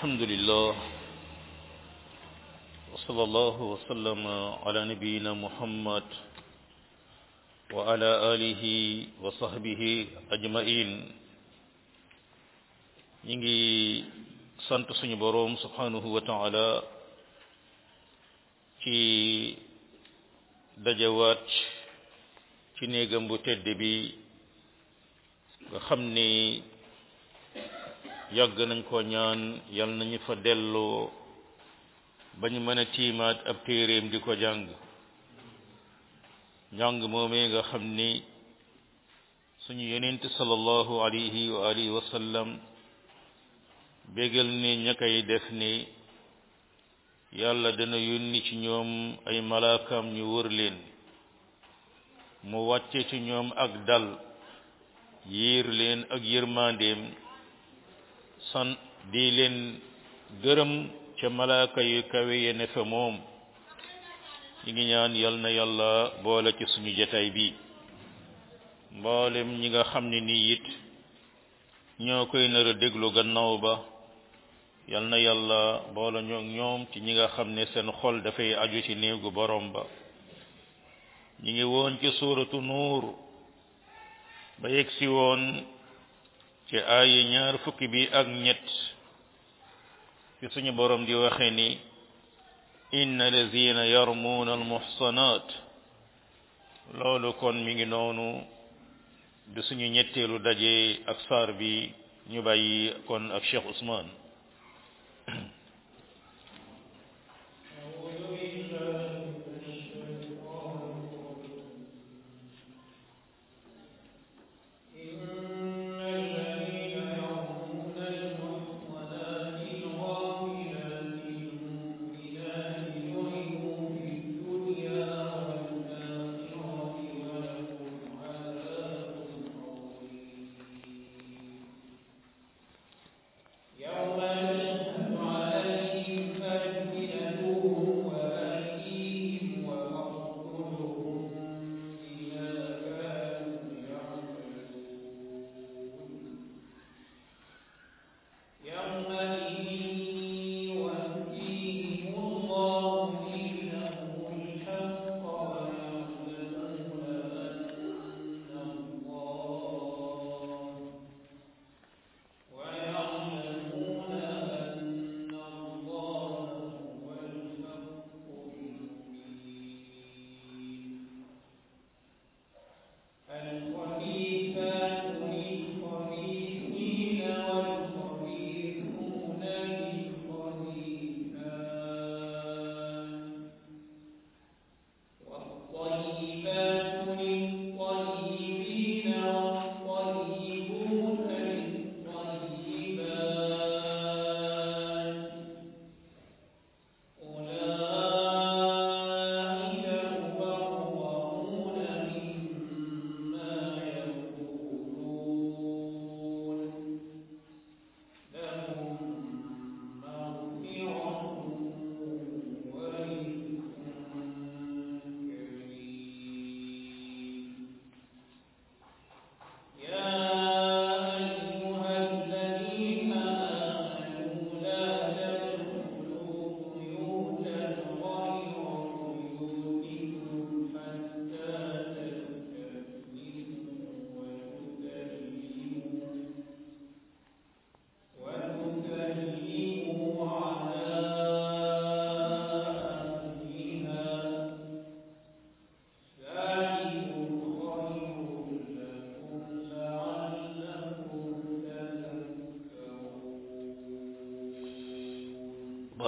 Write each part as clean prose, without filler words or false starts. الحمد لله وصلى الله وسلم على نبينا محمد وعلى آله وصحبه أجمعين. Ñi ngi sant suñu Boroom subhanahu wa ta'ala ci dajawaat ci néegam bu tedd bi nga xam ni yàgg nañ ko ñaan yal nañu fa delloo ba ñu mën a tiimaat ab téeréem di ko jàng moomee nga xam ni suñu yonent sallallahu alayhi wa alihi wa sallam bégal ni ña koy def ni yàlla dana yónni ci ñoom ay malaakaam ñu wër leen mu wàcce ci ñoom ak dal yiir leen ak yërmandeem san di leen gërëm ca malaaka yu kawe ya ne fa moom. Ñi ngi ñaan yal na yàlla boole ci suñu jotaay bi mboolem ñi nga xam ne ni it ñoo koy nar a déglu gannaaw ba yal na yàlla boole ñoo ñoom ci ñi nga xam ne seen xol dafay aju ci néegu borom ba. Ñi ngi woon ci suuratu nuur ba yegsi woon ci aaya 2 bi ak 3 ci suñu borom di waxe ni inna allazina yarmuna almuhsanat. Loolu kon mi ngi noonu di suñu ñetteelu daje ak saar bi, ñu bàyyi kon ak Cheikh Ousmane.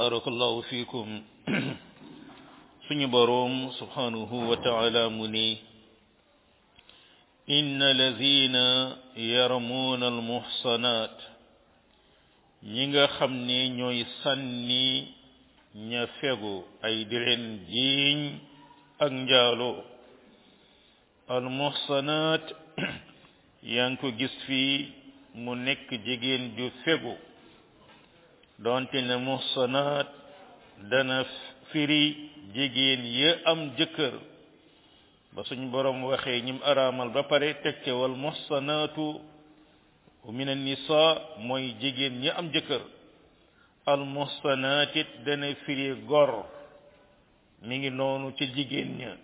barakallahu fikum. Suñu Boroom subhanahu wa ta'ala mu ni innal lazina yarmuna al muhsanat. Ñi nga xam ne ñooy sànni ña fegu ay di leen jiiñ ak njaaloo al muhsanat yaa ngi ko gis fi mu nekk jigéen ju fegu, donte ne muhsanat dana firi jigéen ya am jëkkër ba suñu borom waxee ñim araamal ba pare teg ca wal muhsanatu min an-nisa mooy jigéen ñi am jëkkër. almuhsanaati dana firi gor mi ngi noonu ci jigéen ña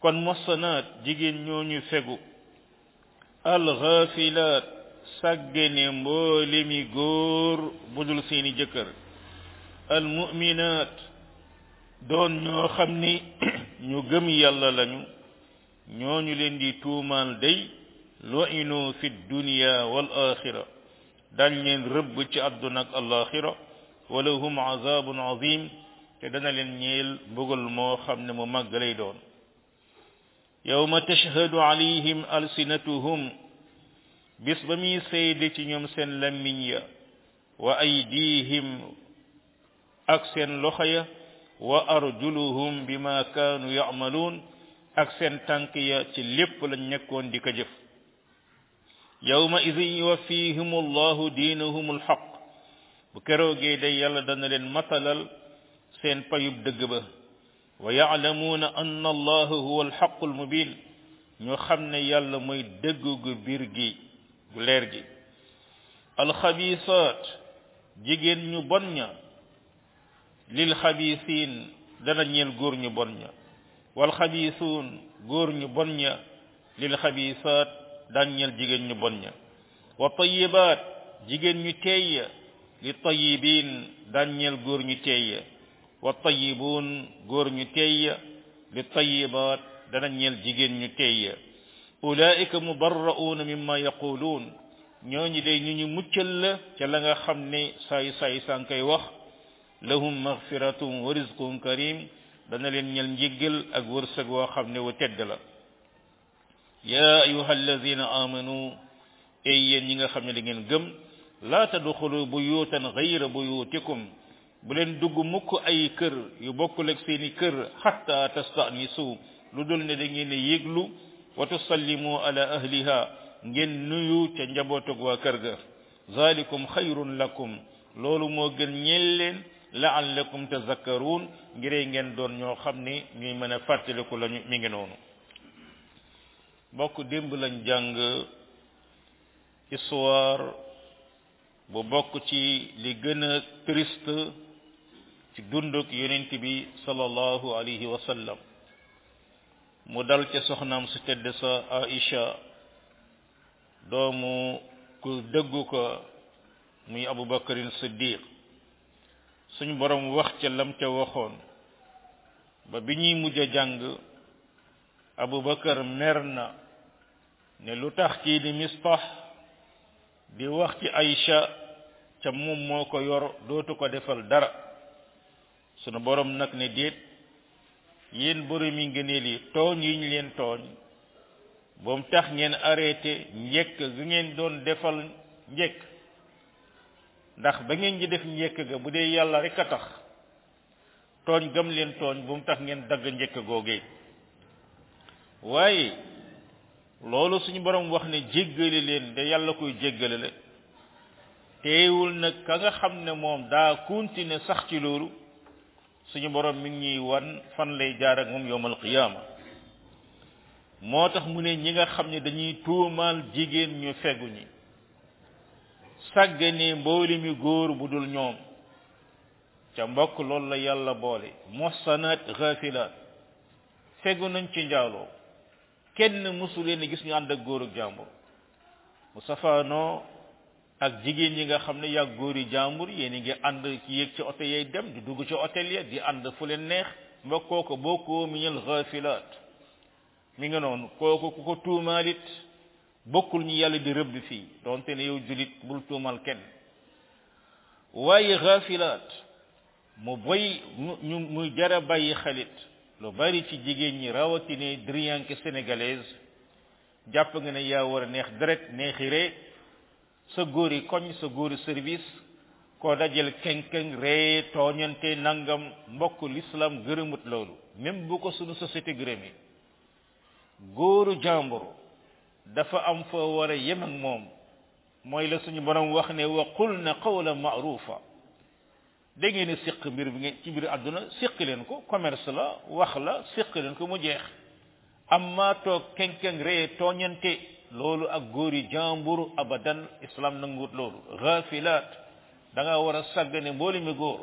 kon muhsanaat jigéen ñooñu fegu alxaafilaat sàggane mboolemi góor budul seeni jëkkër almuminaat doon ñoo xam ni ñu gëm yàlla lañu ñooñu leen di tuumaal day lu'inu fi dunya wal axira dañ leen rëbb ci àdduna ak alaxira wala hum azabun azim te dana leen ñeel mbugal moo xam ne mu màgg lay doon yawma tashhadu alayhim alsinatuhum bis ba muy seede ci ñoom seen lammiñ ya wa aydihim ak seen loxo ya wa arjuluhum bima kaanu ya'maluun ak seen tànk ya ci lépp lañ nekkoon di ko jëf yawma idhin yuwaffihim allahu diinuhum alhaq bu keroogee day yàlla dana leen matalal seen payub dëgg ba wa ya'lamuuna anna allaha huwa alhaq almubin ñu xam ne yàlla mooy dëgg gu biir gi gu leer gi alxabisaat jigéen ñu bon ña lil xabisiin dana ñeel góor ñu bon ña wal xabisuun góor ñu bon ña lil xabisaat daañel jigéen ñu bon ña wa tayibaat jigéen ñu teey ya li tayibiin daañel góor ñu teey ya wa tayibuun góor ñu teey ya li tayibaat danañel jigéen ñu teey ya ulaa'ika mubarra'uuna mimma yaquluun ñooñu day ñu muccal la ca la nga xam ne saay sankay wax lahum maghfiratun wa rizqun karim dana leen ñel njéggal ak wërsëg woo xam ne wu tedd la يا أيها الذين آمنوا أي نيغا خامني دا نين گم لا تدخلوا بيوتا غير بيوتكم بولن دوغ مكو اي كير يو بوكول اك سيني كير حتى تستأنسوا لودول ني دا نين ييغلو وتسلموا على أهلها نين نيو تا نجابوتو وا كيرغا ذلكم خير لكم لولو مو گن ñeelen لعلكم تذكرون ngiré ngén doon ñoo xamni ñuy mëna fàttaliku lañu mi ngi noonu bokk démb lañ jàng histoire bu bokk ci li gën a triste ci dunduk yonent bi sallallahu alayhi wa sallam mu dal ca soxnaam su tedd sa Aïcha doomu ku dëggu ko muy Abubakarin Siddiq suñ borom wax ca lam ca waxoon ba bi ñuy mujj a jàng Abubakar merna ne lu tax kii di Mistah di wax ci Aïcha ca moom moo ko yor dootu ko defal dara sunu borom nag ne déet yéen borom yi ngeen li tooñ yi ñu leen tooñ ba mu tax ngeen arrêté njëkk gi ngeen doon defal njëkk ndax ba ngeen di def njëkk ga bu dee yàlla rek a tax tooñ gam leen tooñ ba mu tax ngeen dagg njëkk googee waaye loolu suñu borom wax ne jéggale leen de yàlla koy jéggale la teewul nag ka nga xam ne moom daa continuer sax ci loolu suñu borom mi ngi ñuy wan fan lay jaar ak moom yawmal qiyaama moo tax mu ne ñi nga xam ne dañuy tuumaal jigéen ñu fegu ñi sàggane mbooli mi góor bu dul ñoom ca mbokk loolu la yàlla boole muhsanaat xaafilaat fegu nañ ci njaaloo kenn musu leen gis ñu ànd ak góor ak jàmbur mu safaanoo ak jigéen ñi nga xam ne yàgg góor yi jàmbur yéen ngi ànd ci yéeg ci oto yay dem di dugg ci hôtel ya di ànd fu leen neex mbokk kooku boo ko minal xaafilaat mi nga noonu kooku ku ko tuumaalit bokkul ñu yàlla di rëbb fii donte ne yow julit bul tuumal kenn waaye xaafilaat mu boy muy jara bàyyi xalit lu bari ci jigéen ñi rawatine driyanke sénégalaise jàpp nga ne yaa war a neex direct neexiree sa góor yi koñ sa góor yi service koo dajal kenkeng ree tooñante nangam mbokk l'islam gërëmut loolu même bu ko sunu société gërëmee góoru jàmbur dafa am fa war a yem ak moom mooy la suñu borom wax ne wa qulna qawlan ma'rufa da ngeen siq mbir bi ngeen ci biir àdduna siq leen ko commerce la wax la siq leen ko mu jeex amma toog kenkeng ree tooñante loolu ak góor yi jàmbur abadan islam nanguwut loolu xaafilaat da nga wara saggane mbolim mi goor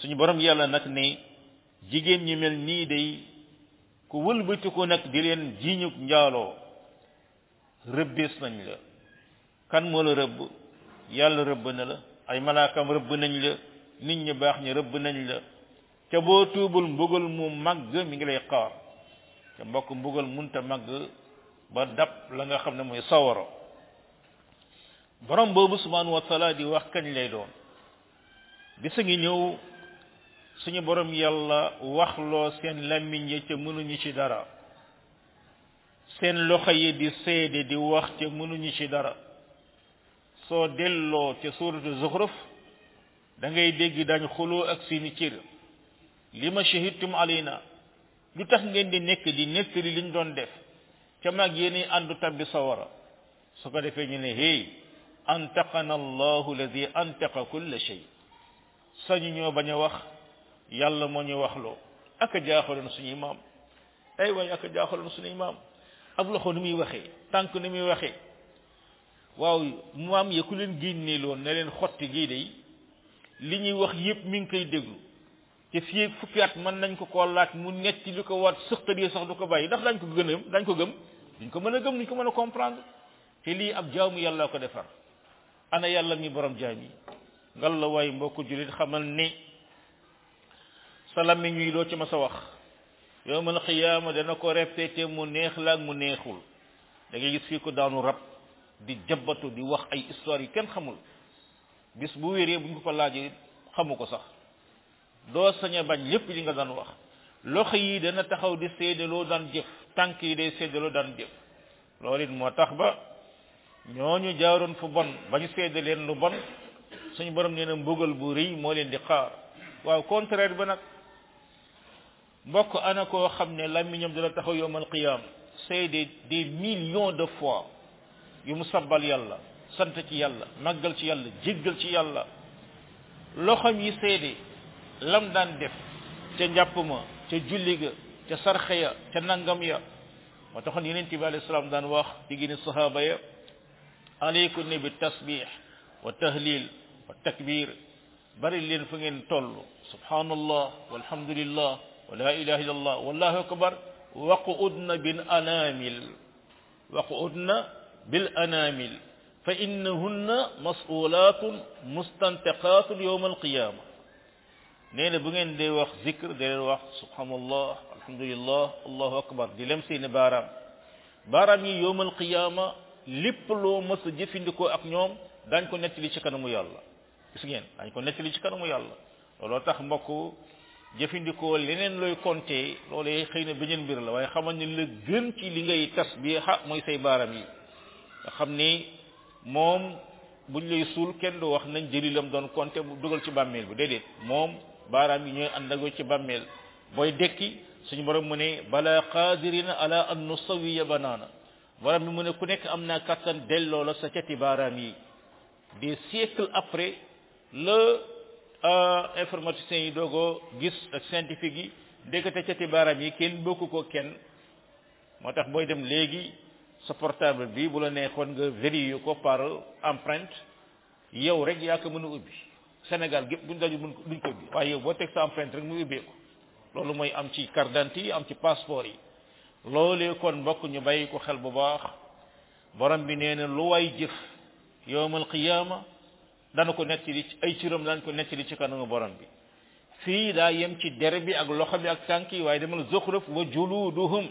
suñu borom yalla nak ne jigen ñi mel ni day ku wulbutu ko nak di len jiñu njaalo rebbes nañ la kan mo la rebb yalla rebb na la ay malaakam rebb nañ la nit ñi baax ñi rebb nañ la te bo tuubul mbugal mu mag mi ngi lay xaar te mbokk mbugal munta mag ba dab la nga xamne moy sawaro borom bobu subhanahu wa ta'ala di wax kañ lay doon bisi ngi ñew suñu borom yalla wax lo seen lamiñ ye ci mënuñu ci dara seen loxo yi di sédé di wax ci mënuñu ci dara so dello ci sourate zukhruf da ngay dégg dañ xulu ak seeni ciir lima shahidtum alayna lutax ngeen di nek di nettali liñ doon def ci mag yene andu tabbi sawara su ko defé ñu ne hey antaqana Allahu alladhi antaqa kull shay sañu ñoo baña wax yalla mo ñu wax lo ak jaaxalon suñu imam ay way ak jaaxalon suñu imam ab loxo nimi waxe tank nimi waxe waaw moom yeku leen genné lo ne leen xotti gi day li ñuy wax yépp mi ngi koy déglu ci fié fukki at man nañ ko ko laat mu netti liko wat sextali sax duko bayyi ndax dañ ko gëm duñ ko mëna gëm duñ ko mëna comprendre té li ab jaamu yalla ko défar ana yalla mi borom jaami ngal la way mbokku julit xamal ni salam mi ñuy do ci ma sa wax yowmal qiyamah dana ko répéter mu neex la mu neexul da ngay gis fi ko daanu rab di jabbatu di wax ay histoire yi kenn xamul bis bu wéré buñ ko fa laaji xamuko sax do saña bañ lepp li nga daan wax loxo yi dana taxaw di sédelo daan jëf tank yi day sédelo daan jëf lolit motax ba ñoñu jaaroon fu bon bañu sédé leen lu bon suñu borom neena mbugal bu reuy mo leen di xaar waaw contraire ba nak mbokk ana ko xamné lamiñam dala taxaw yowmal qiyam sédé des millions de fois yu musabbal yalla sant ci yalla magal ci yalla jéggal ci yalla loxam yi sédé lam daan def ci ñappuma ci julli ga ci sarxiya ci nangam ya mo taxon yeneen tibi alayhi salam daan wax ci gëni sahaba ya عليكم بالتسبيح والتهليل والتكبير بري لين فين تولو سبحان الله والحمد لله ولا اله الا الله والله اكبر وقعدنا بالانامل فانهن مسؤولات مستنتقات يوم القيامه نينا بوغن دي واخ ذكر دي واخ سبحان الله الحمد لله الله اكبر دي لمسي نبارام بارامي يوم القيامه lepp lo mësa jëfindiko ak ñoom dañ ko netti li ci kanamu yalla gis ngeen dañ ko netti li ci kanamu yalla lolo tax mbokk jëfindiko leneen loy konté lolé xeyna beñen mbir la waye xamal ni le gën ci li ngay tasbiha moy say baram yi xamni mom buñ lay sul kenn do wax nañ jëli lam doon konté bu duggal ci bammel bu dédé mom baram yi ñoy andago ci bammel boy dekki suñu borom mu né bala qadirina ala an nusawiya banana wala mi mune ku nek amna kattan dello la sa ciati baram yi des siècles après le informaticien yi dogo gis ak scientifique yi dekete ciati baram yi ken bokku ko ken motax boy dem légui sa portable bi bu la neexon nga vérifier ko par empreinte yow rek ya ko mëna ubbi Sénégal gep buñ daju buñ ko ubbi waye yow bo tek sa empreinte rek mu ubbi ko lolu moy am ci carte d'identité am ci passeport yi lolé kon bokk ñu bayyi ko xel bu baax borom bi néna lu way jëf yowmal qiyamah dañ ko netti li ci ay ciiram dañ ko netti li ci kanamu borom bi fi da yem ci der bi ak loxo bi ak tanki way demal zukhruf wa juluduhum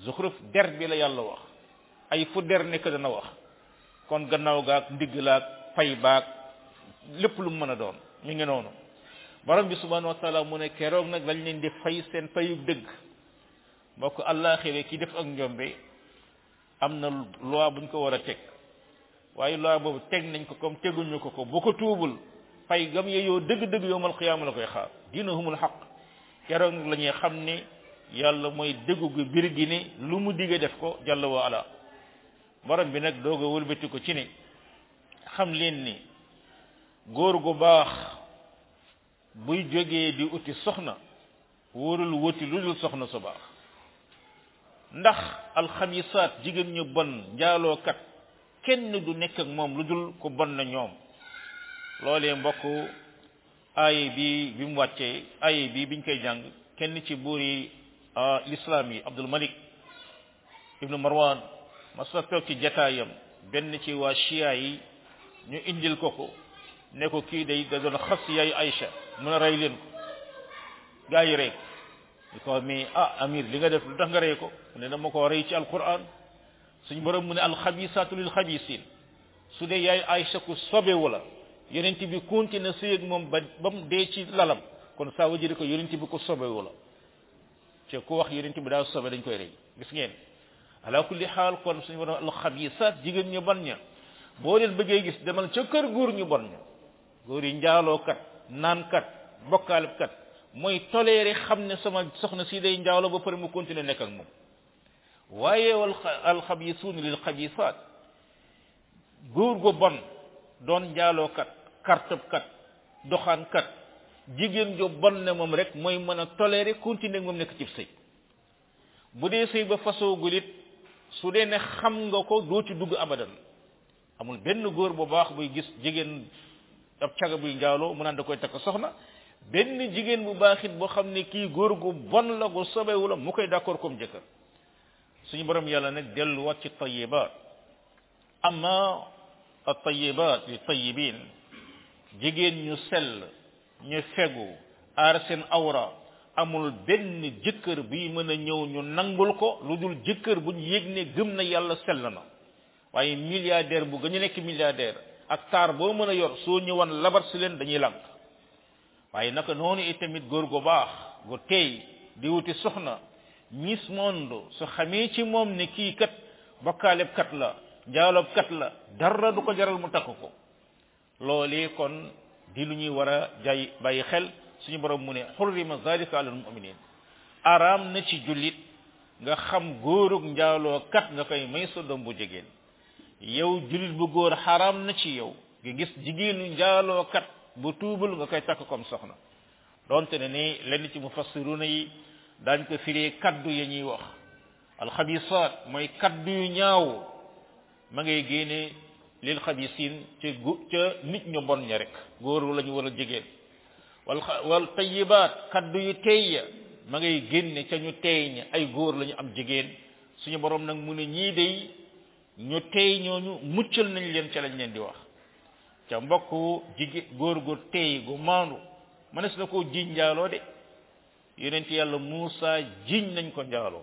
zukhruf der bi la yalla wax ay fu der nek dana wax kon gannaaw ga ak ndig la ak fay baak lepp lu mëna doon mi ngi nonu borom bi subhanahu wa ta'ala mu ne kérok nak dañ leen di fay seen fayu deug bokku allah xiré ki def ak ñombé amna loi buñ ko wara tek waye loi bobu tek nañ ko comme teguñu ko ko boko tuubul fay gam yeyo deug deug yowmal qiyamah la koy xaar dinuhumul haqq kéro lañuy xamné yalla moy deggu gu bir gi né lu mu digé def ko jalla wa ala borom bi nak dogo wulbeti ko ci né xam leen ni goor gu baax buy joggé di uti soxna worul woti lulul soxna su baax ndax al khamisat jigen ñu bon jaalo kat kenn du nek ak mom ludul ko bon na ñoom lolé mbokk ay bi bimu waccé ay bi biñ koy jang kenn ci bouri l'islam yi Abdul Malik ibn Marwan massa tok ci jataayam benn ci wa Shia yi ñu indil koko né ko ki day da doon xass yaay Aisha mu na ray leen ko gaay rek ko mi amir li nga def lu tax nga ray ko né dama ko ray ci Al Quran suñu borom mu né al khabisatu lil khabisin sudé yaay Aisha ko sobé wala yonenti bi continue sey ak mom bam dé ci lalam kon sa wajiri ko yonenti bi ko sobé wala ci ko wax yonenti bi da sobé dañ koy ray gis ngeen ala kulli hal kon suñu borom al khabisat jigen ñu ban ña bo leen bëggé gis demal ci kër goor ñu ban ña goor yi njaalo kat nan kat bokal kat moy tolérer xamné sama soxna si day njaalo ba paré mu continue nek ak mom waye al khabisun lil khabisat goor go bon don njaalo kat kartab kat doxan kat jigen jo bon né mom rek moy mëna tolérer continuer mom nek ci sey budé sey ba fasso gulit sudé né xam nga ko do ci dugg abadan amul benn goor bu baax buy gis jigen ab ciaga buy njaalo mu nan da koy tak soxna benn jigen bu baaxit bo xamné ki goor gu bon la go sobé wala mu koy d'accord comme jëkër suñu borom yalla nak delu wat ci tayyibat amma at-tayyibat lit-tayyibin jigen ñu sel ñu fegu ar sen awra amul benn jëkër bi mëna ñëw ñu nangul ko ludul jëkër buñ yegné gëm na yalla sel na waye milliardaire bu gëñu nek milliardaire ak tar bo mëna yor so ñëwan labar ci len dañuy lank waye naka nonu itamit gor go baax go tey di wuti soxna ñis mondo so xamé ci mom ne ki kat bakaleb kat la jaalop kat la dara du ko jaral mu takko lolé kon di luñuy wara jay baye xel suñu borom mu ne hurrima zalika alal mu'minin aram na ci julit nga xam gooruk njaalo kat nga koy may so dom bu jigen yow julit bu goor haram na ci yow nga gis jigenu njaalo kat bu tuubul nga koy tak comme soxna donte ni lenn ci mufassiruna yi dañ ko firé kaddu yañuy wax al khabisat moy kaddu yu ñaaw ma ngay génné lil khabisin ci nit ñu bon ñi rek goor lañu wala jigéen wal tayyibat kaddu yu tey ma ngay génné ci ñu tey ñi ay goor lañu am jigéen suñu borom nak mu ne ñi day ñu tey ñoñu muccul nañ leen ci lañ leen di wax ci mbokku jigéen goor go tey go mandu manes na ko jiñ jaalo de yonent yalla Musa jiñ nañ ko jaalo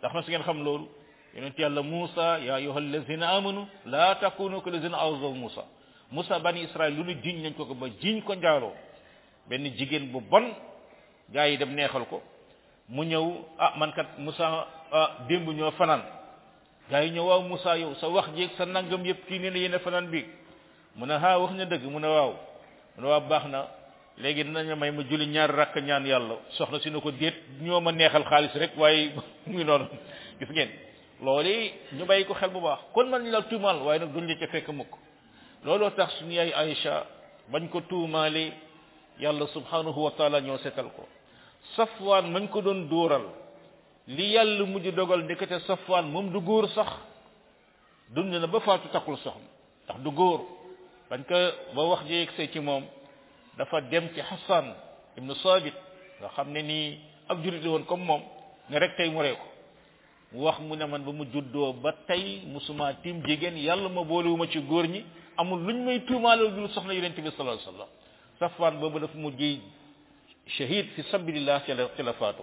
tax na su ngeen xam lool yonent yalla Musa ya ayyuhal ladzina amanu la takunu kal ladzina azaw Musa bani Israël lu jiñ nañ ko ba jiñ ko jaalo ben jigen bu bon gaay dem neexal ko mu ñew man kat Musa dembu ñoo fanan gaay ñew waaw Musa yow sa wax jeek sa nangam yépp ki neena yene fanan bi mu na ha wax na deug mu na waaw wa baxna légui dinañ may ma julli ñaar rak ñaan yalla soxna ci nako deet ñoma neexal xaliss rek waye muy non gis ngeen lolé ñu bay ko xel bu baax kon man ñu la tuumal waye nak duñ li ci fekk mukk lolo tax suñu yaay Aisha bañ ko tuumalé yalla subhanahu wa ta'ala ñoo sétal ko Safwan mañ ko doon dooral li yalla mujj dogal dikete Safwan mom du goor sax dund na ba faatu takul soxna tax du goor bañ ko ba wax ji xé ci mom dafa dem ci Hassane ibn Sabit nga xamné ni ab julité won comme mom nga rek tay mu réw ko wax mu né man ba mu juddo ba tay musuma tim jigen yalla ma bolewuma ci goor ñi amul luñ may tuumalal dul soxna yunus bi sallallahu alayhi wasallam Safwan bobu daf mu jey shahid fi sabilillah ci khilafatu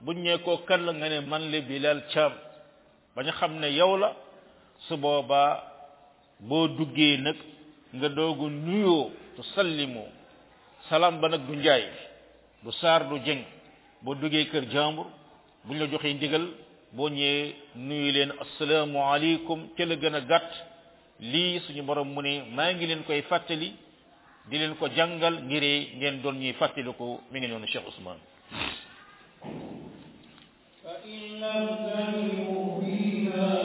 buñ ñe ko kan la nga ne man le bilal cham bañ xamne yow la su boba bo duggé nak nga dogu nuyo to sallimu salam ba nak du njaay du sar du jeng bo duggé kër jambour buñ la joxé ndigal bo ñé nuyu leen assalamu alaykum té la gëna gatt li suñu borom mu ne ma ngi len koy fatali di len ko jangal ngiré ngeen doon ñi fatali ko mi ngi non cheikh ousmane fa inna zalimu bina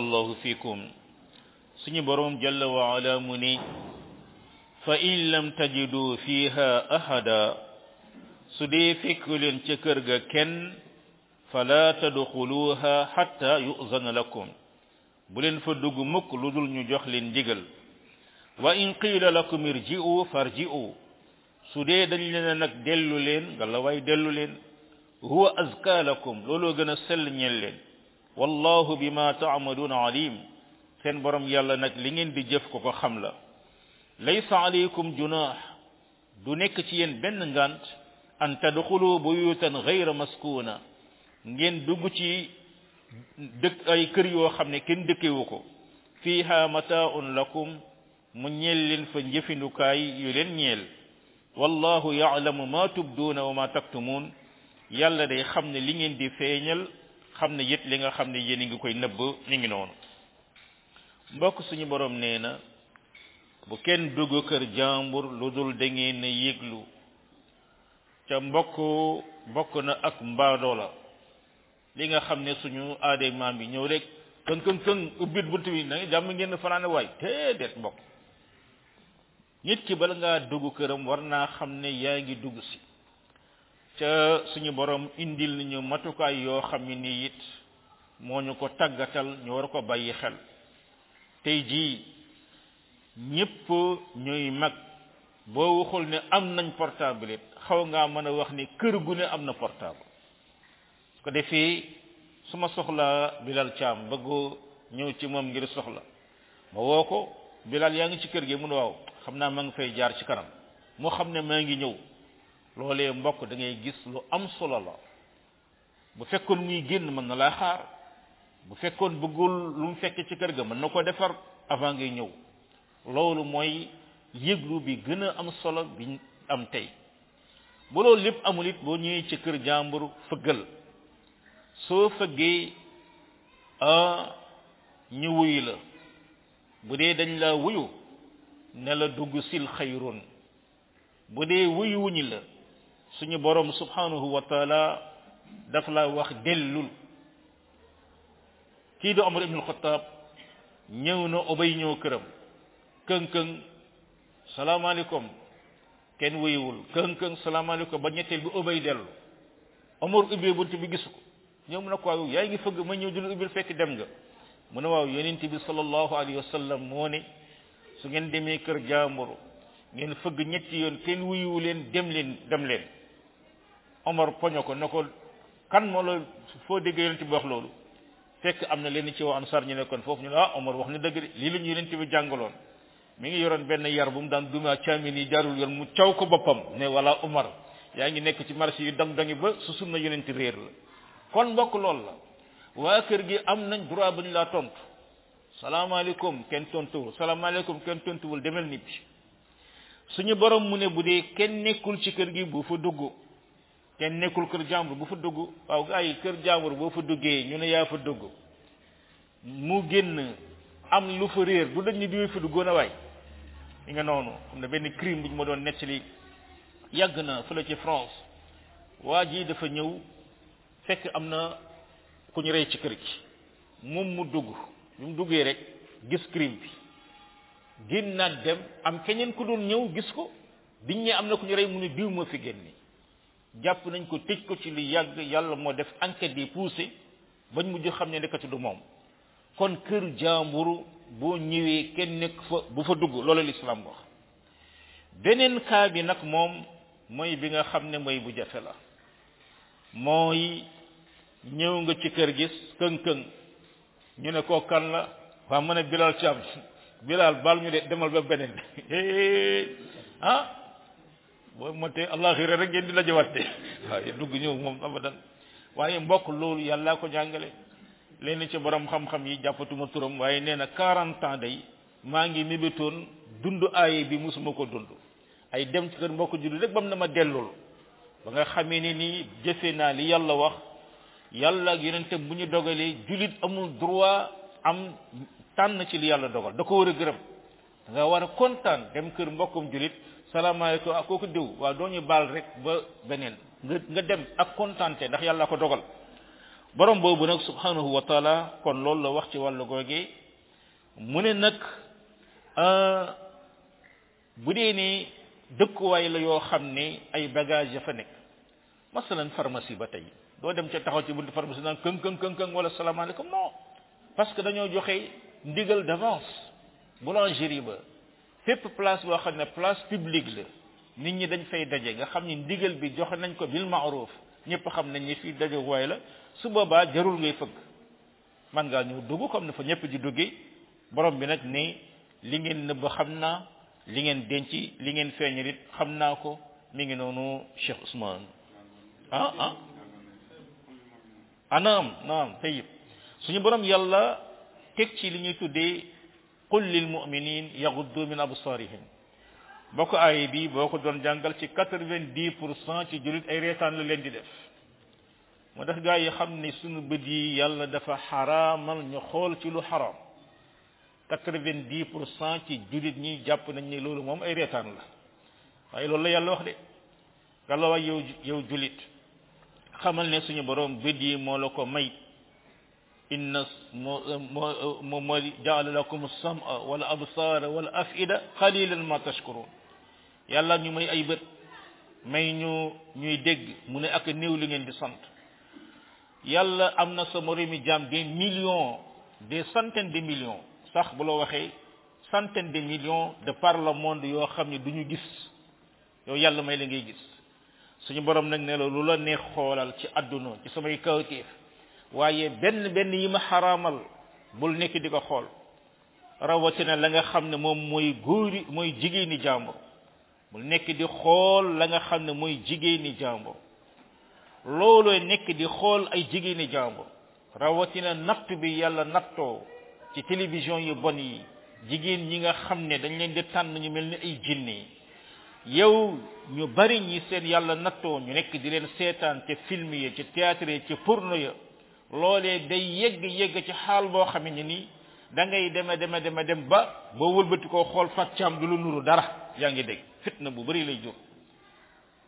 الله فيكم سني بروم جل وعلا مني فإن لم تجدوا فيها أحدا سدي فكلن تكرغا كن فلا تدخلوها حتى يؤذن لكم بولن فدوغ مك لودول ني جوخ لين ديغال وان قيل لكم ارجئوا فارجئوا سدي دنج لنا نك دلو لين غلا واي دلو لين هو أزكى لكم لولو غنا سل نيل لين wallahu bima ta'maluna alim sen borom yalla nak li ngeen di jëf ko xam la laysa alaykum junah du nek ci yeen ben ngant an tadkhulu buyutan ghayra maskuna ngeen dugg ci dekk ay kër yo xamne ken dekkewuko fiha mata'un lakum mu ñeel leen fa jëfindu kay yu leen ñeel wallahu ya'lamu ma tubduna wa ma taktumun yalla day xamne li ngeen di feñal xamne yit li nga xamne yeen ngi koy neub ni ngi non mbokk suñu borom neena bu kenn duggu kër jambur ludul de ngeen yeglu ca mbokk na ak mbaado la li nga xamne suñu aade maam bi ñew rek kën ubbit buntu wi na jam ngeen farana way tedet mbokk nit ki bal nga duggu këram warna xamne yaangi duggu ci ca suñu borom indil ñu matukaay yo xamni ni yit moñu ko tagatal ñu war ko bayyi xel tay ji ñepp ñoy mag bo waxul ne am nañ portable xaw nga mëna wax ni kër gu ne am na portable ko defé suma soxla bilal cham bëggo ñew ci mom ngir soxla ma woko bilal yaangi ci kër gi mu waw xamna ma nga fay jaar ci karam mo xamne ma ngi ñew lolé mbokk da ngay gis lu am solo la bu fekkon muy genn man la xaar bu fekkon bëggul lu mu fekk ci kër ga man nako défar avant ngay ñew lolou moy yeglu bi gëna am solo bi am tay bu lolou lepp amul it bo ñëw ci kër jambur fëggal so fëggé ñu wuy la bu dé dañ la wuyu né la dugg sil khayrun bu dé wuyu wuñi la suñu borom subhanahu wa ta'ala daf la wax delul ki do amr ibn al-khattab ñew na obay ñew kërëm kën salam alaykum ken wuyul kën salam alaykum ba ñettel bi obay delu amr ibn buntu bi gisuko ñew na ko yaay ngi fëgg ma ñew dul ibn fekk dem nga mu na waaw yonent bi sallallahu alayhi wasallam mo ne su ngeen démé kër jaamuru ngeen fëgg ñetti yoon ken wuyu leen dem leen Omar poñoko nako kan mo lo fo degg yonent bi wax lolu fekk amna leen ci wa ansar ñu nekkon fofu ñu la Omar wax ni deug li lu ñu yonent bi jangaloon mi ngi yoron ben yar bu mu daan duma chamini jarul yoon mu ciaw ko bopam ne wala Omar yaangi nekk ci marché yu dang ba su sunna yonent reer la kon bokk lol la wa kër gi am nañ droit buñ la tontu salam alaykum ken tontu salam alaykum ken tontu wul demel nit suñu borom mu ne budé ken nekul ci kër gi bu fa duggu ken nekul kër jambour bu fa duggu waaw gaay kër jambour bo fa duggé ñu ne ya fa duggu mu genn am lu fa reer du dañ di fa duggo na way mi nga nonu amna ben crime buñ mo doon netti yag na fa la ci France waji dafa ñew fekk amna ku ñu rey ci kër gi mom mu dugg ñu duggé rek gis crime bi gennaat dem am keneen ku doon ñew gis ko biñ ñe am na ku ñu rey mu ne diw mo fi genni japp nañ ko tej ko ci li yag yalla mo def enquête bi poussé bañ mu jox xamné nekatu du mom kon kër jaamuru bo ñewé kenn nek fa bu fa dugg lolu l'islam wax benen ka bi nak mom moy bi nga xamné moy bu jafé la moy ñew nga ci kër gis kenkeng ñu ne ko kan la wa mëna bilal ciam bilal bal ñu demal ba benen han bo moté allah xira rek ngeen di la jawatté waaye dugg ñew mom abadan waaye mbokk loolu yalla ko jangalé léne ci borom xam xam yi jappatuma turum waaye néna 40 ans day maangi mebetoon dundu ayé bi musuma ko dundu ay dem ci kër mbokk jullu rek bam na ma dellul ba nga xamé ni jëfé na li yalla wax yalla ak yonenté buñu dogalé julit amul droit am tan ci li yalla dogal da ko wara gërëm da nga wara contane dem kër mbokum julit salam alaykum ak koku dew wa doñu bal rek ba benen nga dem ak contanté ndax yalla ko dogal borom bobu nak subhanahu wa ta'ala kon lool la wax ci walu goge mune nak budé ni dekk way la yo xamné ay bagage fa nek masalan pharmacie ba tay do dem ci taxaw ci buntu pharmacie nan keng wala salam alaykum non parce que dañu joxé ndigal d'avance boulangerie ba fep place bo xamné place publique la nit ñi dañ fay dajé nga xamni ndigal bi jox nañ ko bil ma'ruf ñepp xam nañ ni fi dajé way la su baba jarul ngay feug man nga ñu duggu comme na fa ñepp ji duggé borom bi nak ni li ngeen neub xamna li ngeen denc li ngeen feñirit xamna ko mi ngi nonu cheikh ousmane anam tayyib suñu borom yalla tek ci li ñuy tuddé qul lil mu'minin yaghuddu min absarihim boko ay bi boko don jangal ci 90% ci julit ay retan la len di def motax gaay xamni suñu beudi yalla dafa haramal ñu xol ci lu haram 90% ci julit ñi japp nañ ni lolu mom ay retan la waye lolu la yalla wax de yalla way yow julit xamal ne suñu borom beudi mo la ko may inna ma ja'ala lakum as-sam'a wal absara wal af'ida qalilan ma tashkurun yalla ñu may ay beut may ñu ñuy dégg mu ne ak neew li ngeen di sant yalla amna sa morimi jam des millions des centaines de millions sax bu lo waxé centaines de millions de par le monde yo xamni duñu gis yow yalla may la ngay gis suñu borom nak né lu la neex xolal ci aduna ci samay kawtif waye ben yi ma haramal bul nek diko xol rawatina la nga xamne mom moy goori moy jigeeni jambo bul nek di xol la nga xamne moy jigeeni jambo lolo nek di xol ay jigéne jambo rawatina natt bi yalla natto ci télévision yu bon yi jigéen ñi nga xamné dañ leen di tan ñu melni ay jinné yow ñu bari ñi seen yalla natto ñu nek di leen sétan ci film yi ci théâtre yi ci porno yi lolé day yegg ci xal bo xamné ni da ngay dem ba bo wulbeuti ko xol fat ciam du lu nuru dara yaangi deg fitna bu bari lay jox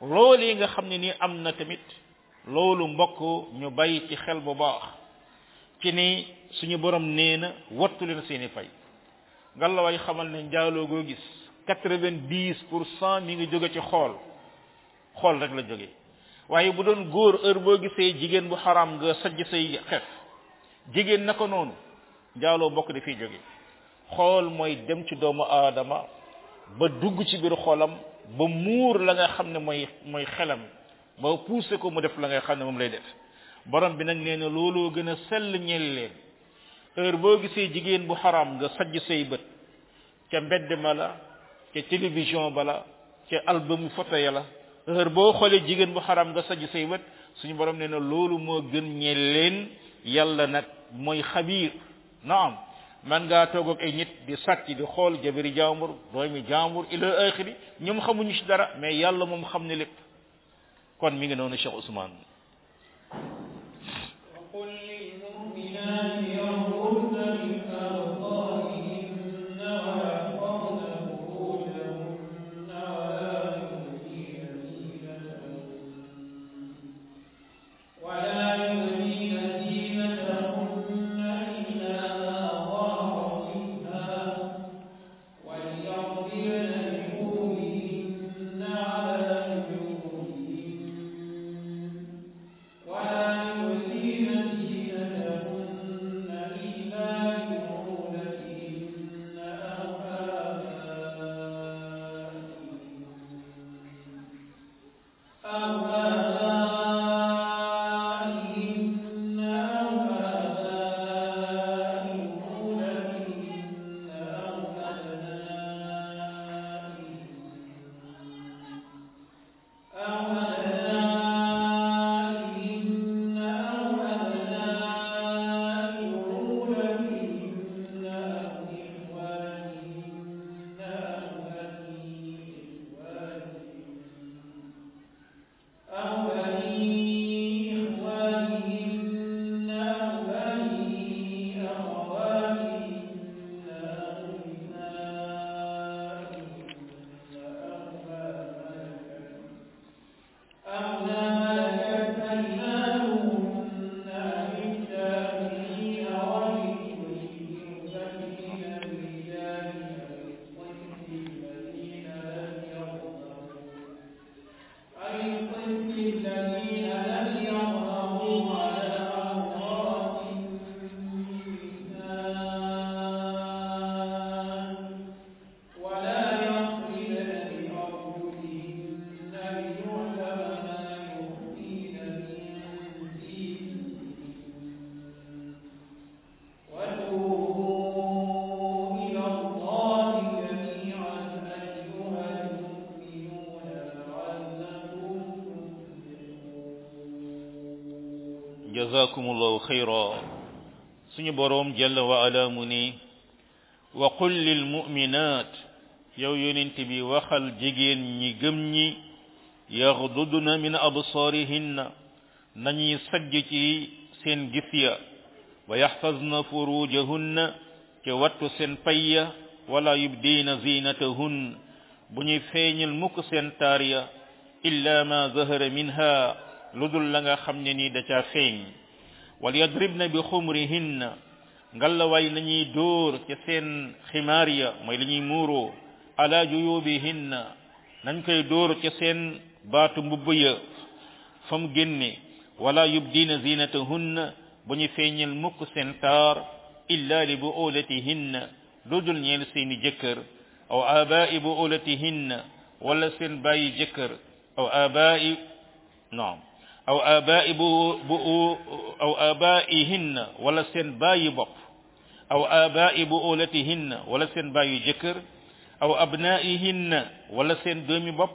lolé nga xamné ni amna tamit lolu mbokk ñu bayyi ci xel bu baax ci ni suñu borom neena wattu leen seeni fay galla way xamal ne jaalo go gis 90% mi ngi joge ci xol rek la joge waye bu doon goor heure bo gisee jigen bu haram nga sajj sey xef jigen nako nonu jaalo bokk dafay joge xol moy dem ci doomu adama ba dugg ci biir xolam ba mur la nga xamne moy xelam ba pousser ko mu def la ngay xamne mom lay def borom bi nak neena lolo gëna sel ñel leen heure bo gisee jigen bu haram nga sajj sey beut ci mbedd mala ci télévision bala ci album photo yala heure bo xolé jigen bu haram nga sajj sey beut suñu borom neena lolo mo gën ñel leen yalla nak moy khabir naam man nga togok ay nit di satti di xol jabiri jaamur doomi jaamur ila akhiri ñum xamuñu ci dara mais yalla mom xamne lepp kon mi ngi nonu cheikh ousmane qul lil mu'minina yaghuddu min absarihim wa yahfazu furujahum wa la yudhina zinatahum jazakumullahu khayra suñu borom jalla wa ala muni wa qul lil mu'minat yow yonent bi waxal jigéen ñi gëm ñi yaghdudna min absarihinna nañuy sajj ci seen gisiya wa yahfazna furujahunna te wattu seen payya wala yubdina zinatahun buñuy feeñal mukk seen taariya illa ma zahara minha ludul la nga xamne ni da ca feeñ wal yadribna bi khumrihinna ngalla way lañuy door ci seen khimariya moy lañuy muro ala juyubihinna nañ koy door ci seen baatu mbubbuya fam genné wala yubdina zinatahunna buñu feeñal mukk seen tar illa li buulatihinna ludul ñen seeni jëkkër aw aba'i buulatihinna wala seen bayi jëkkër aw aba'i naam aw aba'i buu aw aba'ihinna wala seen bayi bop aw aba'i buulatihinna wala seen bayi jëkkër aw abna'ihinna wala seen doomi bop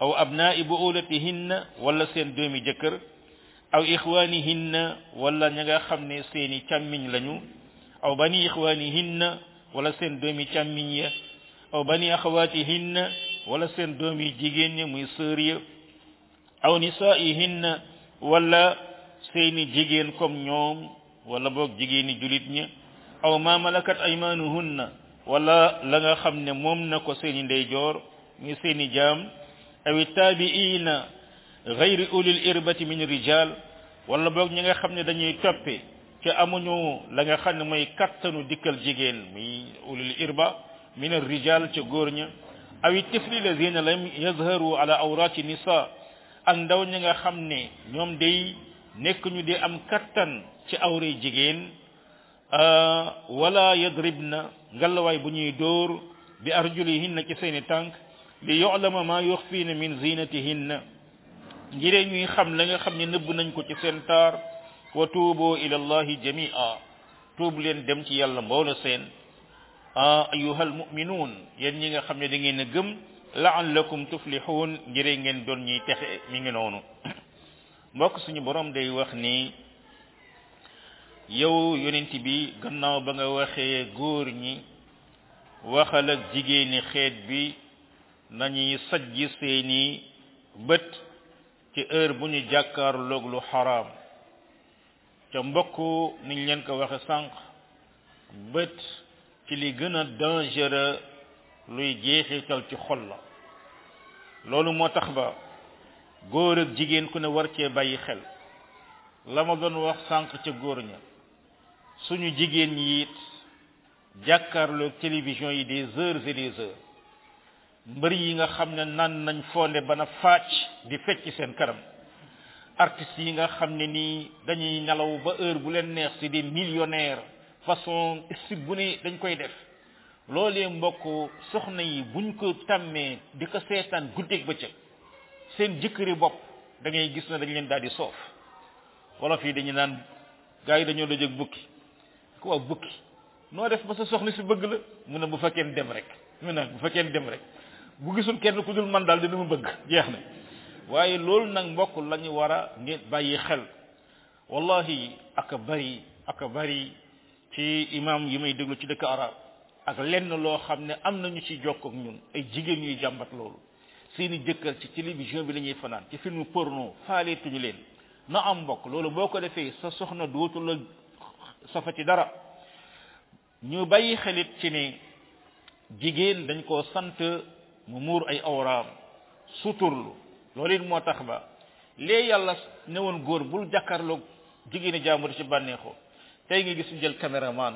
aw abna'i buulatihinna wala seen doomi jëkkër aw ikhwanihinna wala ñinga xamne seeni ciammiñ lañu aw bani ikhwanihinna wala seen doomi ciammiñ ya aw bani akhawatihinna wala seen doomi jigéen ñi muy sœur ya aw nisa'ihinna wala seeni jigéen comme ñoom wala bok jigéeni julit ñi aw ma malakat aymanuhunna wala la nga xamne mom nako seeni ndey jor ñi seeni jam aw tabi'ina غير أولي الإربة من الرجال ولا بوك ñinga xamne dañuy topé ci amuñu la nga xamne moy katanu dikal jigen mi ulul irba min ar-rijal ci gorña awi tifli lazina lam yazharu ala awrati nisa an daw ñinga xamne ñom day nek ñu di am katan ci awray jigen wala yadribna ngal way buñuy door bi arjulihinna ci seeni tank li yu'lama ma yukhfina min zinatihinna ngiré ñuy xam la nga xamni neub nañ ko ci seen tar wa tubu ila allah jami'a tub len dem ci yalla mbola seen ayyuhal mu'minun yeen ñi nga xamni da ngeen gëm la'allakum tuflihun ngiré ngeen doon ñi texé mi ngi nonu mbokk suñu borom day wax ni yow yonenti bi gannaaw ba nga waxé goor ñi waxal ak jigéeni xéet bi nañuy sajji seeni beut ci heure buñu jakkar log lu haram ci mbokk niñ leen ko waxe sank beut ci li gëna dangereux luy jéxital ci xol la lolu motax ba goor ak jigen ku ne war ci bayyi xel lama doon wax sank ci goor ña suñu jigen yi it jakkar log télévision yi des heures et des heures mbeur yi nga xamne nan nañ fondé bana faacc di fecc seen karam artiste yi nga xamne ni dañuy nalaw ba heure bu len neex ci des millionnaires façon ci buné dañ koy def lolé mbokk soxna yi buñ ko tamé diko sétane guddek becc seen jëkëri bop da ngay gis na dañ leen daldi sof wala fi dañu nan gaay dañu dojek bukki ko wa bukki no def ba sa soxna ci bëgg la mu na bu fakken dem rek mu na bu fakken dem rek bu gisul kenn ku dul man dal dina ma bëgg jeexna waye lool nak mbokk lañu wara ngeen bayyi xel wallahi akbari ci imam yi may deglu ci dekk arab ak lenn lo xamne am nañu ci jokk ak ñun ay jigen ñuy jambat lool seeni jëkkal ci télévision bi lañuy fanaan ci film porno faalé tuñu leen na am mbokk lool boko défé sa soxna dootu la safa ci dara ñu bayyi xelit ci ni jigen dañ ko sante mumur ay awram suturlu lolin motax ba le yalla newon gor bul jakarlo jigene jaamur ci banexo tay nga gis jël cameraman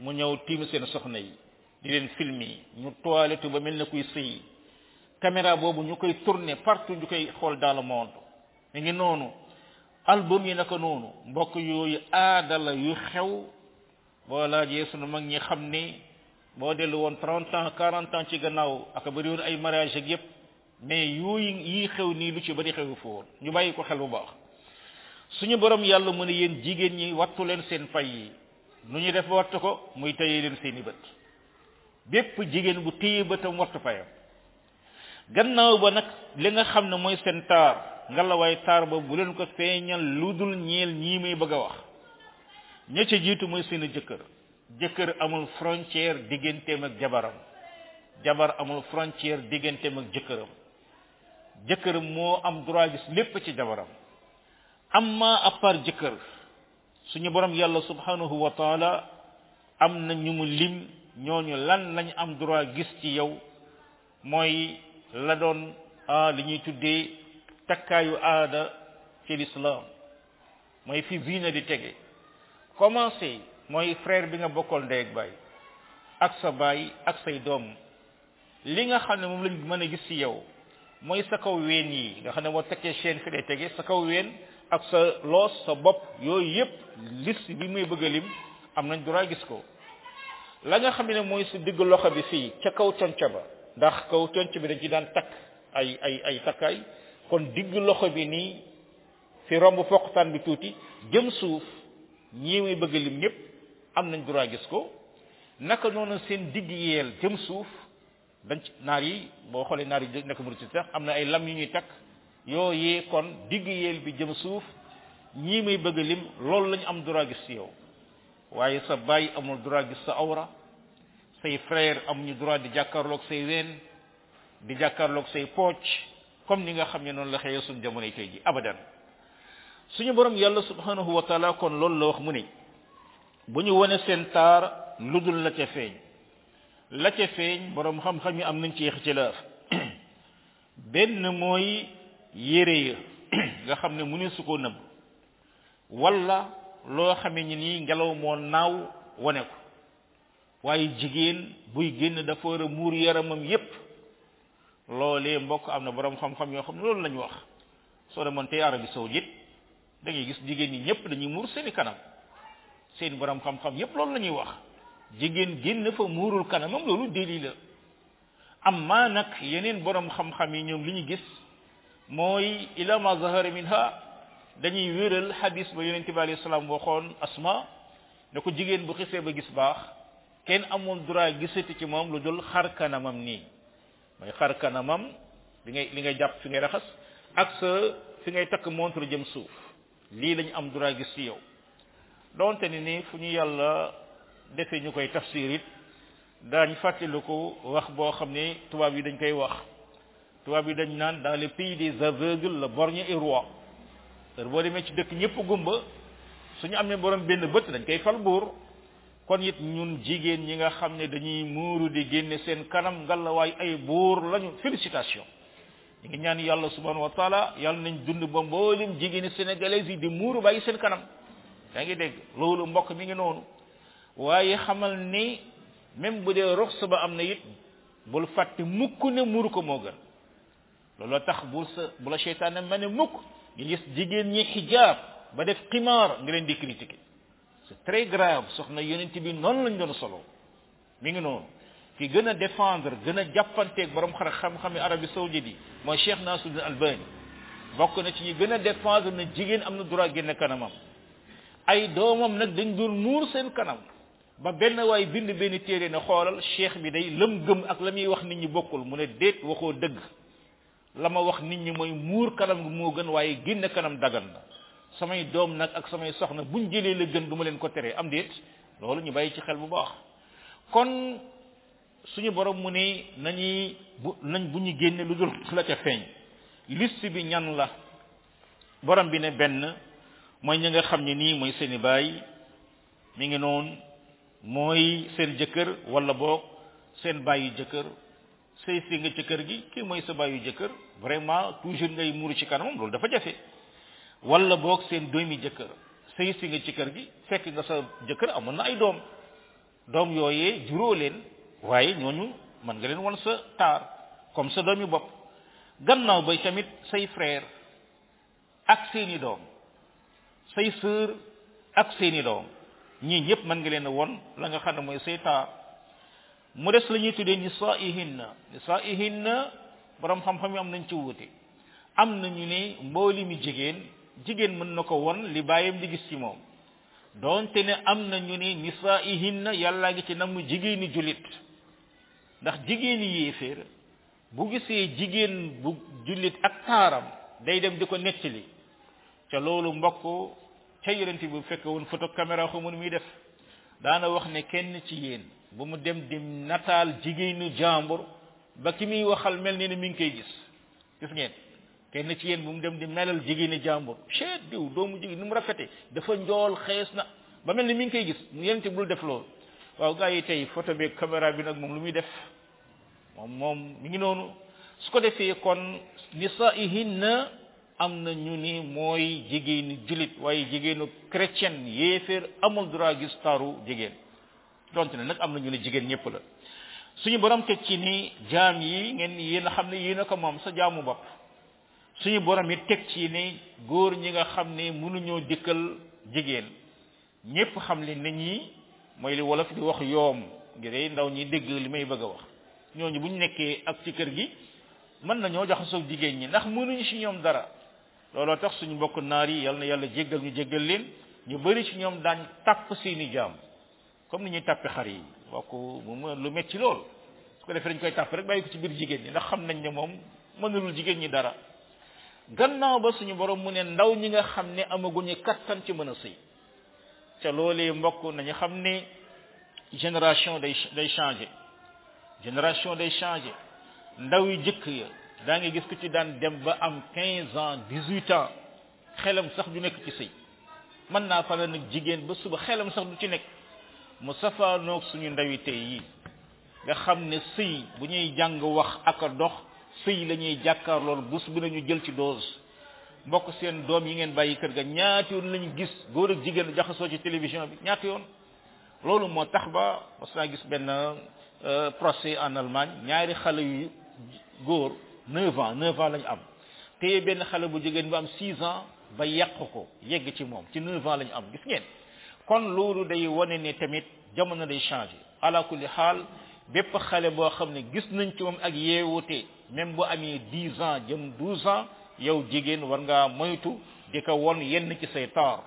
mu ñew tim seen soxna yi di len filmi ñu toilette ba melne kuy sey caméra bobu ñukoy tourner partout ñukoy xol dans le monde mi ngi nonu album yi naka nonu mbokk yoy aadala yu xew wala yesu mag ñi xamni bo delu won 30 ans 40 ans ci gannaaw ak bari won ay mariage ak yépp mais yi xew ni lu ci bari xew foor ñu bayyi ko xel bu baax suñu borom yalla mëna yeen jigen ñi wattu len seen fay nu ñu def wattu ko muy tayé len seeni beut bepp jigen bu tayé beutam wattu fayam gannaaw ba nak li nga xamne moy seen tar ngalawaay taar ba bu leen ko feeñal ludul ñeel ñi may bëgg wax ñe ci jiitu muy seen jëkkër amul frontière digënteem ak jabaram jabar amul frontière digënteem ak jëkkëram jëkkër moo am droit gis lépp ci jabaram amma à part jëkkër suñu borom yalla subhanahu wa ta'ala am na ñu mu lim ñooñu lan lañ am droit gis ci yow moy la doon li ñuy tuddé takkaayu aada ci l'islam moy fi viina di tégué commencer moy frère bi nga bokkal ndey ak bay ak sa bay ak say dom li nga xamné mom lañ mëna gis ci yow moy sa kaw ween yi nga xamné mo takké chaîne fi lay tégué sa kaw ween ak sa loos sa bop yoy yépp liste bi muy bëgg lim am nañ droit gis ko la nga xamné moy su digg loxo bi fi ca kaw tonca ba ndax kaw tonc bi dañ ci daan tak ay takay kon digg loxo bi ni fi romb foqtan bi tuuti jëm suuf ñi muy bëgg lim ñepp am nañ droit gis ko naka noonu seen digg yeel jëm suuf dañ naar yi bo xolé naar yi nek mu ci tax amna ay lam yu ñuy tak yoyé kon digg yeel bi jëm suuf ñi muy bëgg lim lool lañ am droit gis yow waye sa bay amul droit gis sa awra say frère am ñu droit di jakarlo ak say wène di jakarlo ak say poch comme ni nga xamné non la xeyé sun jamono tay ji abadan suñu borom yalla subhanahu wa ta'ala kon lool la wax mu ni buñu woné sen tar ludul la ca feñ borom xam xam yi am nañ ci xéxtilaf ben moy yéré nga xamné mu ni suko neub wala lo xamé ni ngelaw mo naaw woné ko waye jigen buy genn dafa wara mur yaramam yépp lolé mbokk amna borom xam xam yo xam lool lañ wax so remonté Arabie Saoudite da ngay gis jigen ñi ñepp dañuy mur seen kanam seen borom xam xam yépp lool lañuy wax jigen genn fa murul kanamam lolou deli la amma nak yenen borom xam xam yi ñom liñu gis moy ila ma zahara minha dañuy wëral hadith ba yenen tibali sallam waxon asma nako jigen bu xissé ba gis baax ken amul droit gisati ci mom lu dul xar kanamam ni moy xar kanamam li ngay japp fi ngay raxas ak sa fi ngay tak montre jëm suuf li lañ am droit gis ci yow donte ni fuñu yalla defé ñukoy tafsirit dañ fateluko wax bo xamné tuba bi dañ koy wax tuba bi dañ nan dans le pays des aveugles le borgne et roi bo demé ci dëkk ñepp gumba suñu amé borom benn bëtt dañ koy fal bour kon yit ñun jigen ñi nga xamné dañuy muuru di génné seen kanam ngalla way ay bour lañu félicitations ñi ngi ñaan yalla subhanahu wa ta'ala yalla nañ dund ba mbolim jigéen sénégalais yi di muuru bay seen kanam da nga dégg loolu mbokk mi ngi noonu waye xamal ni même bu dé roxsa ba amna yit bul fatte mukk ne mur ko mo gën lolo tax bu la shaytan mané mukk ngi gis jigen ñi hijab ba def qimar ngi len di critiquer c'est très grave soxna yonenti bi non lañ doon solo mi ngi non ki gëna défendre gëna jappanté ak borom xam xam Arabie Saoudite mo Cheikh Nasruddin Albani bokku na ci ñi gëna défendre na jigen amna droit genn kanamam ay doomam nak dañ doon mur seen kanam ba benn way bind benn téré na xolal cheikh bi day lam gëm ak lamuy wax nit ñi bokul mu né déet waxo dëgg lama wax nit ñi moy mur kanam mo gën waye genn kanam dagan na samay doom nak ak samay soxna buñ jëlé la gën duma leen ko téré am déet loolu ñu bayyi ci xel bu baax kon suñu borom mu né nañi nañ buñu génné lu dul la ca feñ liste bi ñan la borom bi né benn moy ñi nga xamni ni moy seeni bay mi ngi non moy seen jëkkër wala bok seen bayu jëkkër sey fi nga ci kër gi ki moy sa bayu jëkkër vraiment toujours ngay muru ci kanam lool dafa jafé wala bok seen doomi jëkkër sey fi nga ci kër gi fekk nga sa jëkkër amon na ay doom yoyé juro len waye ñoñu man nga len won sa tar comme sa doomi bop gannaaw bay tamit say frère ak seeni doom say sœur ak seeni doom ñi ñepp man nga leen won la nga xamné moy seyta mu dess lañuy tuddé nisaihinna borom xam xam yi am nañ ci wuté am nañu né mboli mi jigen mën nako won li bayam di gis ci mom donte né am nañu né nisaihinna yalla gi ci namu jigéeni julit ndax jigéeni yéfer bu gisé jigen bu julit ak taram day dem di ko nettali ca loolu mbokk ca yonent bi fekk woon photo caméra xamul muy def daana wax ne kenn ci yéen bu mu dem di nataal jigéenu jàmbur ba ki muy waxal mel ni mi ngi koy gis gis ngeen kenn ci yéen bu mu dem di melal jigéenu jàmbur cheet diw doomu jigéen ni mu rafete dafa njool xees na ba mel ni mi ngi koy gis mu yonent bul def loolu waaw gaa yi tey photo bi caméra bi nag moom lu muy def moom mi ngi noonu su ko defee kon nisaihinna am na ñu ni mooy jigéenu julit waaye jigéenu chrétien yéeféer amul droit gis taru jigéen donte ne nag am na ñu ne jigéen ñëpp la suñu borom teg ci ni jaam yi ngeen yéen a xam ne yéen a ko moom sa jaamu bopp suñu borom it teg ci ni góor ñi nga xam ne mënuñoo dikkal jigéen ñëpp xam li ne ñi mooy li wolof di wax yoom ngir ndaw ñi dégg li may bëgg a wax ñooñu buñ nekkee ak ci kër gi mën nañoo jaxasoo jigéen ñi ndax mënuñu ci ñoom dara looloo tax suñu mbokk naar yi yal na yàlla jéggal ñu jéggal leen ñu bari ci ñoom daañ tàpp seeni jaam comme ni ñuy tàppe xar yi mbokk mu lu metti lool su ko defee dañ koy tàpp rek bàyyi ko ci biir jigéen ñi ndax xam nañ ne moom mënulul jigéen ñi dara gannaaw ba suñu borom mu ne ndaw ñi nga xam ne amaguñu kattan ci mën a sëy ca loolee mbokk nañu xam ne génération day changer génération day changer ndaw yi jëkk ya daa nga gis ku ci daan dem ba am 15 ans 18 ans xelam sax du nekk ci sëy mën naa fale nag jigéen ba suba xelam sax du ci nekk mu safaanoog suñu ndaw yi tey yi nga xam ne sëy bu ñuy jàng wax ak dox sëy la ñuy jàkkaar lool bus bu nañu jël ci dose mbokk seen doom yi ngeen bàyyi kër ga ñaati yoon lañu gis góor ak jigéen jaxasoo ci télévision bi ñaati yoon loolu moo tax ba mas naa gis benn procès en Allemagne ñaari xale yu góor 9 ans lañu am téye benn xale bu jigéen bu am 6 ans ba yàq ko yegg ci moom ci 9 ans lañu am gis ngeen kon loolu day wane ne tamit jamono day changer ala kulli xaal bépp xale boo xam ne gis nañ ci moom ak yeewute même bu amee 10 ans jëm 12 ans yow jigéen war ngaa moytu di ko won yenn ci say taar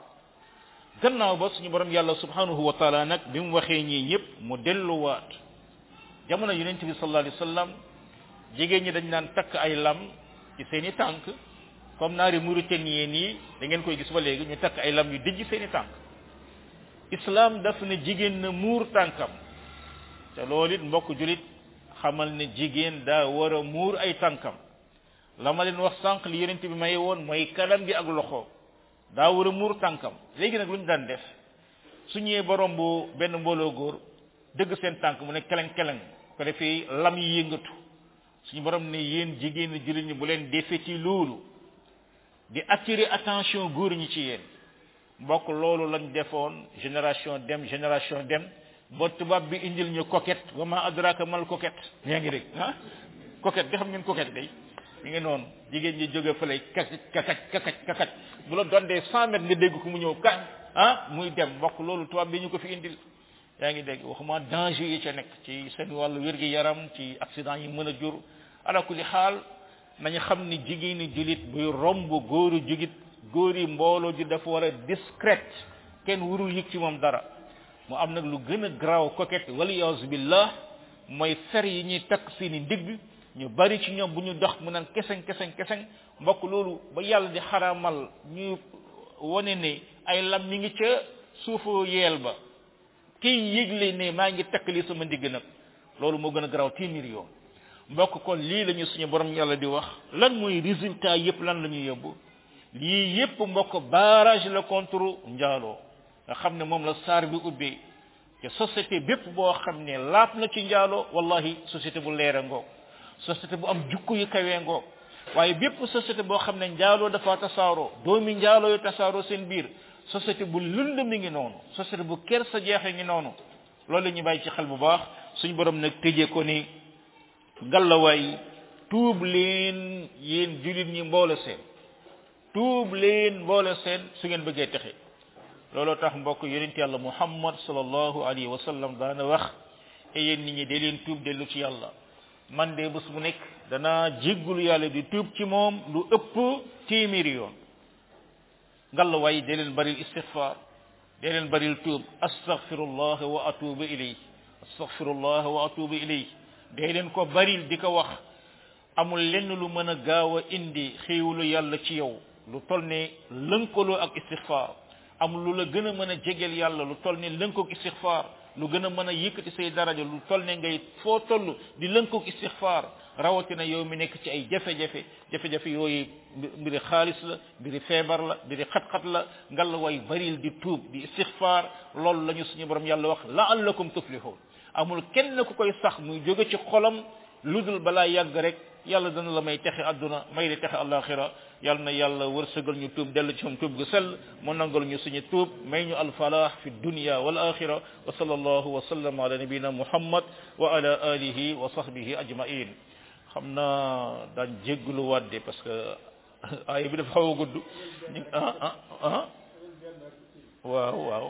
gannaaw ba suñu borom yàlla subhanahu wa taala nag bi mu waxee ñii ñëpp mu delluwaat jamono yonent bi sallallahu alayhi wasallam jigéen ñi dañ naan takk ay lam ci seeni tànk comme naari Mauritanie nii da ngeen koy gis ba léegi ñu takk ay lam yu dijj seeni tànk islam daf ne jigéen na muur tànkam te loolu it mbokk julit xamal ne jigéen daa war a muur ay tànkam la ma leen wax sànq li yonent bi maye woon mooy kanam gi ak loxo daa war a muur tànkam léegi nag lu ñu daan def su ñëwee ba romb benn mbooloo góor dëgg seen tànk mu ne keleng ko defee lam yi yëngatu suñu borom ne yéen jigéen ñi jullit ñi bu leen defeti loolu di attirer attention góor ñi ci yéen mbokk loolu lañ defoon génération dem ba tubaab bi indil ñu coquette wa ma adraka mal coquette yaa ngi dégg coquette bi xam ngeen coquette day mi ngi noonu jigéen ñi jóge fële kakaj bu la dondee 100 mètres nga dégg ko mu ñëw ka muy dem mbokk loolu tubaab bi ñu ko fi indil yaa ngi dégg waxuma danger yi ca nekk ci seen wàllu wérgu yaram ci accident yi mën a jur ala kulli xaal nañu xam ni jigéenu julit buy romb góoru jugit góor yi mbooloo ji dafa war a discrète kenn warul yëg ci moom dara mu am nag lu gën a garaaw coquette wala yaasu billah mooy fer yi ñuy takk seeni ndigg ñu bari ci ñoom bu ñu dox mu naan keseng mbokk loolu ba yàlla di xaramal ñu wone ne ay lam mi ngi ca suufu yeel ba kiy yëgle ne maa ngi takk li sama ndigg nag loolu moo gën a garaaw téeméer yoon mbokk kon lii la ñu suñu borom yàlla di wax lan mooy résultat yëpp lan la ñuy yóbbu lii yëpp mbokk barrage la contre njaaloo nga xam ne moom la saar bi ubbee te société bépp boo xam ne laap na ci njaaloo wallahi société bu leere ngoog société bu am jukku yu kawee ngoog waaye bépp société boo xam ne njaaloo dafa tasaaroo doomi njaaloo yu tasaaroo seen biir société bu lënd mi ngi noonu société bu kersa jeexe ngi noonu loolu la ñu bàyyi ci xel bu baax suñu borom nag tëjee ko ni gallawaay tuub leen yéen jullit ñi mboole seen tuub leen mboole seen su ngeen bëggee texe looloo tax mbokk yonent yàlla muhammad sallallahu alayhi wa sallam daana wax yéen nit ñi dee leen tuub dellu ci yàlla man de bés bu nekk danaa jéggulu yàlla di tuub ci moom lu ëpp téeméeri yoon ngallawaay dee leen baril istighfar dee leen baril tuub astaghfirullah wa atubu ilayhi astaghfirullah wa atubu ilayhi dee leen ko baril di ko wax amul lenn lu mën a gaaw a indi xéewalu yàlla ci yow lu toll ne lënkaloo ak istixfaar amul lu la gën a mën a jegeel yàlla lu toll ne lënkoo ak istixfaar lu gën a mën a yëkkati say daraja lu toll ne ngay foo toll di lënkoo ak istixfaar rawatina yow mi nekk ci ay jafe-jafe jafe-jafe yooyu mbiri xaalis la mbiri feebar la mbiri xat-xat la ngal way baril di tuub di istixfaar loolu la ñu suñu borom yàlla wax la'allakum tuflihun amul kenn ku koy sax muy jóge ci xolam ludul balaa yàgg rek yàlla dana la may texe àdduna may la texe alaxira yàlla na yàlla wërsëgal ñu tuub dellu ci moom tuub gu sell mu nangal ñu suñu tuub may ñu alfalaah fi dunya wal axira wa sallallahu wa sallam ala nabina muhammad wa ala alihi wa sahbihi ajmain xam naa daan jégglu wadde parce que aaya bi dafa xaw a gudd waaw waaw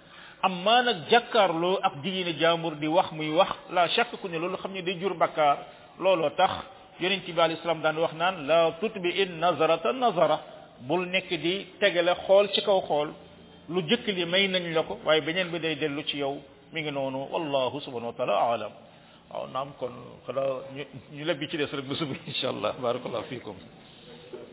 amma nag jàkkaarloo ak jigéen jaamur di wax muy wax la chaque ku ne loolu xam ne day jur bakkaar looloo tax yonent bi alayhi salaam daan wax naan la tutbi'in nazarata nazara bul nekk di tegale xool ci kaw xool lu jëkk li may nañ la ko waaye beneen bi day dellu ci yow mi ngi noonu wallahu subhanahu wa taala aalam waaw naam kon xanaa ñu lebbi ci des rek bu suba insha allah barakallahu fiikum